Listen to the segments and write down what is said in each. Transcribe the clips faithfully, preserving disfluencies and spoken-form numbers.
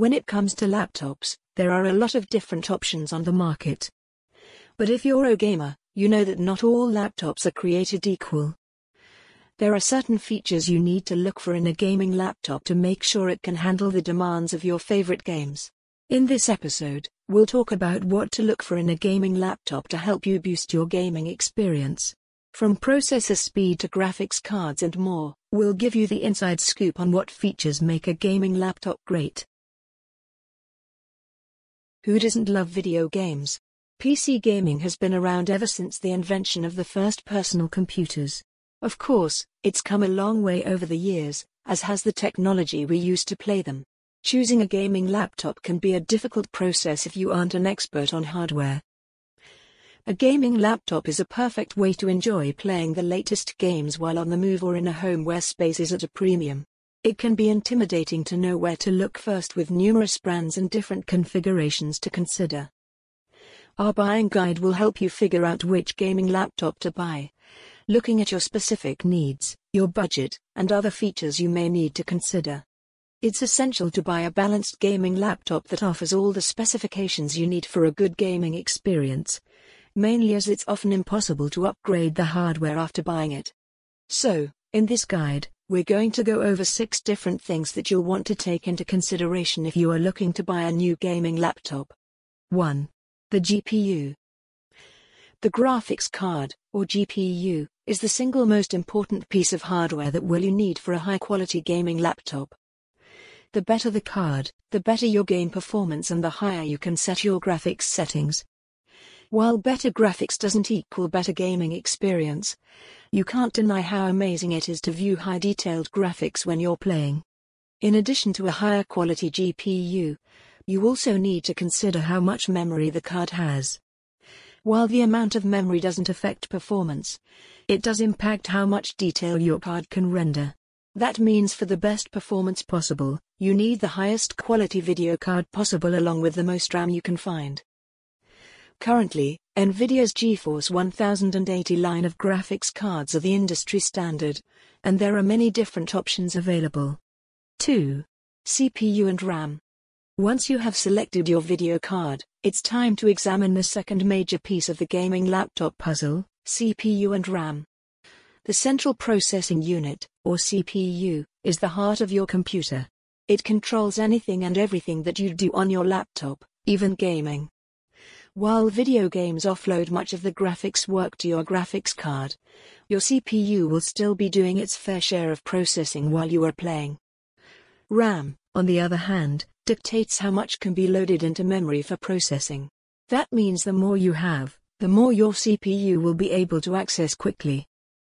When it comes to laptops, there are a lot of different options on the market. But if you're a gamer, you know that not all laptops are created equal. There are certain features you need to look for in a gaming laptop to make sure it can handle the demands of your favorite games. In this episode, we'll talk about what to look for in a gaming laptop to help you boost your gaming experience. From processor speed to graphics cards and more, we'll give you the inside scoop on what features make a gaming laptop great. Who doesn't love video games? P C gaming has been around ever since the invention of the first personal computers. Of course, it's come a long way over the years, as has the technology we use to play them. Choosing a gaming laptop can be a difficult process if you aren't an expert on hardware. A gaming laptop is a perfect way to enjoy playing the latest games while on the move or in a home where space is at a premium. It can be intimidating to know where to look first with numerous brands and different configurations to consider. Our buying guide will help you figure out which gaming laptop to buy, looking at your specific needs, your budget, and other features you may need to consider. It's essential to buy a balanced gaming laptop that offers all the specifications you need for a good gaming experience, mainly as it's often impossible to upgrade the hardware after buying it. So, in this guide, we're going to go over six different things that you'll want to take into consideration if you are looking to buy a new gaming laptop. one. The G P U. The graphics card, or G P U, is the single most important piece of hardware that will you need for a high-quality gaming laptop. The better the card, the better your game performance and the higher you can set your graphics settings. While better graphics doesn't equal better gaming experience, you can't deny how amazing it is to view high-detailed graphics when you're playing. In addition to a higher-quality G P U, you also need to consider how much memory the card has. While the amount of memory doesn't affect performance, it does impact how much detail your card can render. That means for the best performance possible, you need the highest quality video card possible along with the most RAM you can find. Currently, NVIDIA's GeForce ten eighty line of graphics cards are the industry standard, and there are many different options available. two. C P U and RAM. Once you have selected your video card, it's time to examine the second major piece of the gaming laptop puzzle, C P U and RAM. The Central Processing Unit, or C P U, is the heart of your computer. It controls anything and everything that you do on your laptop, even gaming. While video games offload much of the graphics work to your graphics card, your C P U will still be doing its fair share of processing while you are playing. RAM, on the other hand, dictates how much can be loaded into memory for processing. That means the more you have, the more your C P U will be able to access quickly.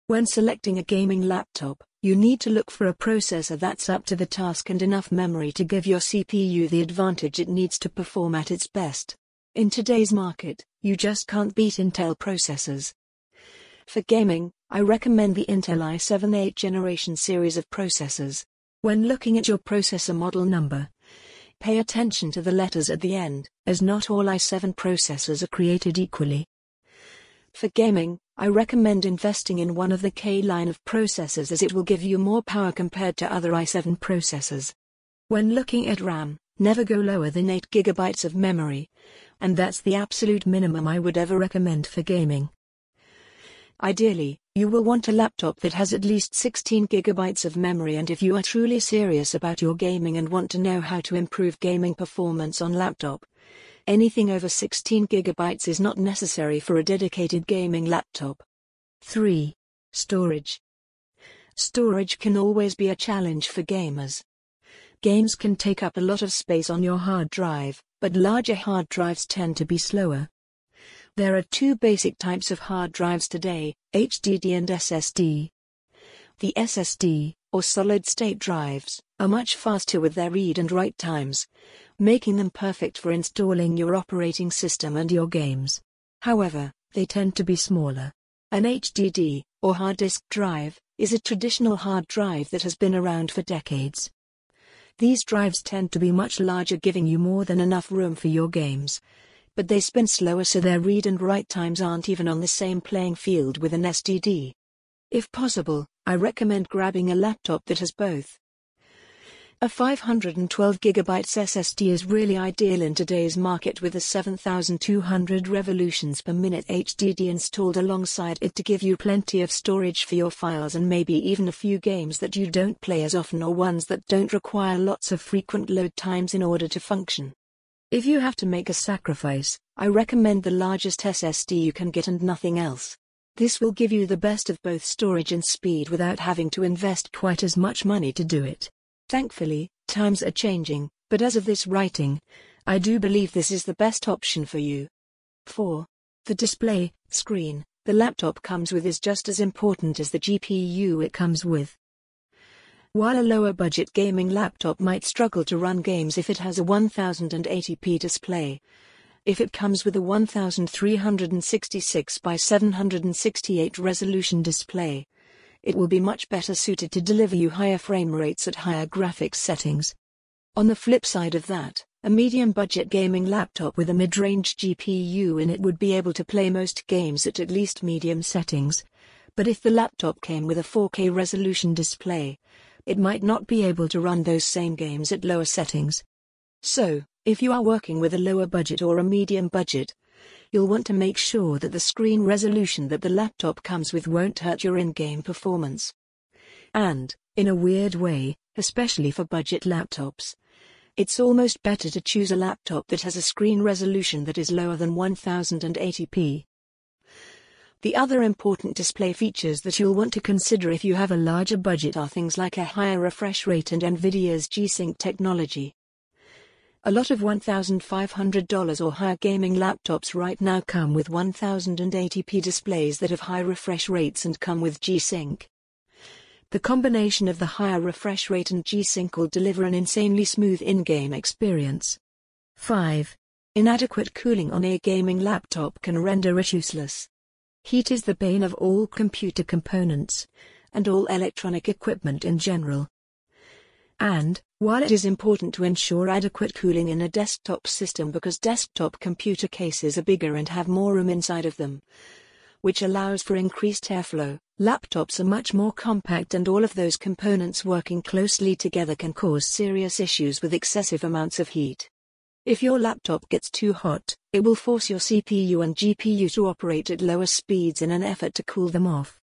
When selecting a gaming laptop, you need to look for a processor that's up to the task and enough memory to give your C P U the advantage it needs to perform at its best. In today's market, you just can't beat Intel processors. For gaming, I recommend the Intel i seven eight generation series of processors. When looking at your processor model number, pay attention to the letters at the end, as not all i seven processors are created equally. For gaming, I recommend investing in one of the K line of processors as it will give you more power compared to other i seven processors. When looking at RAM, never go lower than eight gigabytes of memory, and that's the absolute minimum I would ever recommend for gaming. Ideally, you will want a laptop that has at least sixteen gigabytes of memory, and if you are truly serious about your gaming and want to know how to improve gaming performance on laptop, anything over sixteen gigabytes is not necessary for a dedicated gaming laptop. three. Storage. Storage can always be a challenge for gamers. Games can take up a lot of space on your hard drive, but larger hard drives tend to be slower. There are two basic types of hard drives today, H D D and S S D. The S S D, or solid-state drives, are much faster with their read and write times, making them perfect for installing your operating system and your games. However, they tend to be smaller. An H D D, or hard disk drive, is a traditional hard drive that has been around for decades. These drives tend to be much larger, giving you more than enough room for your games, but they spin slower, so their read and write times aren't even on the same playing field with an S S D. If possible, I recommend grabbing a laptop that has both. A five hundred twelve gigabyte S S D is really ideal in today's market with a seven thousand two hundred revolutions per minute H D D installed alongside it to give you plenty of storage for your files and maybe even a few games that you don't play as often or ones that don't require lots of frequent load times in order to function. If you have to make a sacrifice, I recommend the largest S S D you can get and nothing else. This will give you the best of both storage and speed without having to invest quite as much money to do it. Thankfully, times are changing, but as of this writing, I do believe this is the best option for you. four. The display, screen, the laptop comes with is just as important as the G P U it comes with. While a lower-budget gaming laptop might struggle to run games if it has a ten eighty p display, if it comes with a one thousand three hundred sixty-six by seven hundred sixty-eight resolution display, it will be much better suited to deliver you higher frame rates at higher graphics settings. On the flip side of that, a medium-budget gaming laptop with a mid-range G P U in it would be able to play most games at at least medium settings, but if the laptop came with a four K resolution display, it might not be able to run those same games at lower settings. So, if you are working with a lower budget or a medium budget, you'll want to make sure that the screen resolution that the laptop comes with won't hurt your in-game performance. And, in a weird way, especially for budget laptops, it's almost better to choose a laptop that has a screen resolution that is lower than ten eighty p. The other important display features that you'll want to consider if you have a larger budget are things like a higher refresh rate and NVIDIA's G-Sync technology. A lot of fifteen hundred dollars or higher gaming laptops right now come with ten eighty p displays that have high refresh rates and come with G-Sync. The combination of the higher refresh rate and G-Sync will deliver an insanely smooth in-game experience. five. Inadequate cooling on a gaming laptop can render it useless. Heat is the bane of all computer components, and all electronic equipment in general. And, while it is important to ensure adequate cooling in a desktop system because desktop computer cases are bigger and have more room inside of them, which allows for increased airflow, laptops are much more compact and all of those components working closely together can cause serious issues with excessive amounts of heat. If your laptop gets too hot, it will force your C P U and G P U to operate at lower speeds in an effort to cool them off.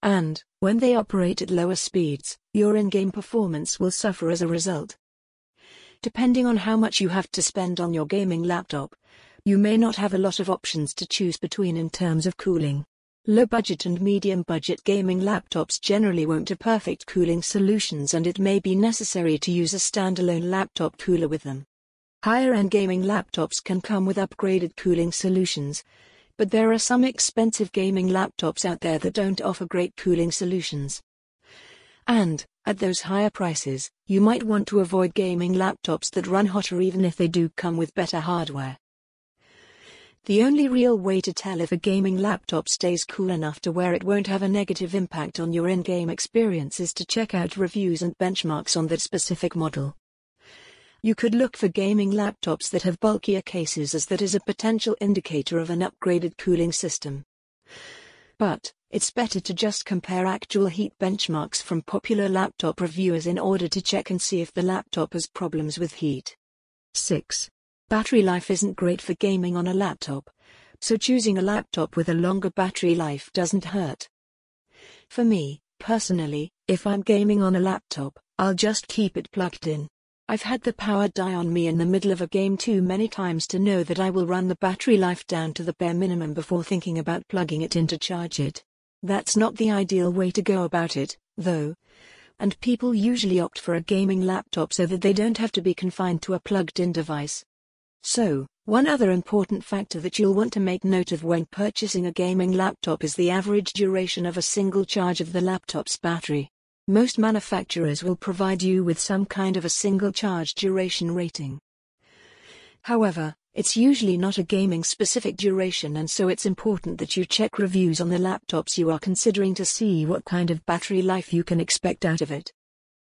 And, when they operate at lower speeds, your in-game performance will suffer as a result. Depending on how much you have to spend on your gaming laptop, you may not have a lot of options to choose between in terms of cooling. Low-budget and medium-budget gaming laptops generally won't have perfect cooling solutions and it may be necessary to use a standalone laptop cooler with them. Higher-end gaming laptops can come with upgraded cooling solutions, but there are some expensive gaming laptops out there that don't offer great cooling solutions. And, at those higher prices, you might want to avoid gaming laptops that run hotter even if they do come with better hardware. The only real way to tell if a gaming laptop stays cool enough to where it won't have a negative impact on your in-game experience is to check out reviews and benchmarks on that specific model. You could look for gaming laptops that have bulkier cases as that is a potential indicator of an upgraded cooling system. But, it's better to just compare actual heat benchmarks from popular laptop reviewers in order to check and see if the laptop has problems with heat. six. Battery life isn't great for gaming on a laptop, so choosing a laptop with a longer battery life doesn't hurt. For me, personally, if I'm gaming on a laptop, I'll just keep it plugged in. I've had the power die on me in the middle of a game too many times to know that I will run the battery life down to the bare minimum before thinking about plugging it in to charge it. That's not the ideal way to go about it, though, and people usually opt for a gaming laptop so that they don't have to be confined to a plugged-in device. So, one other important factor that you'll want to make note of when purchasing a gaming laptop is the average duration of a single charge of the laptop's battery. Most manufacturers will provide you with some kind of a single charge duration rating. However, it's usually not a gaming-specific duration and so it's important that you check reviews on the laptops you are considering to see what kind of battery life you can expect out of it.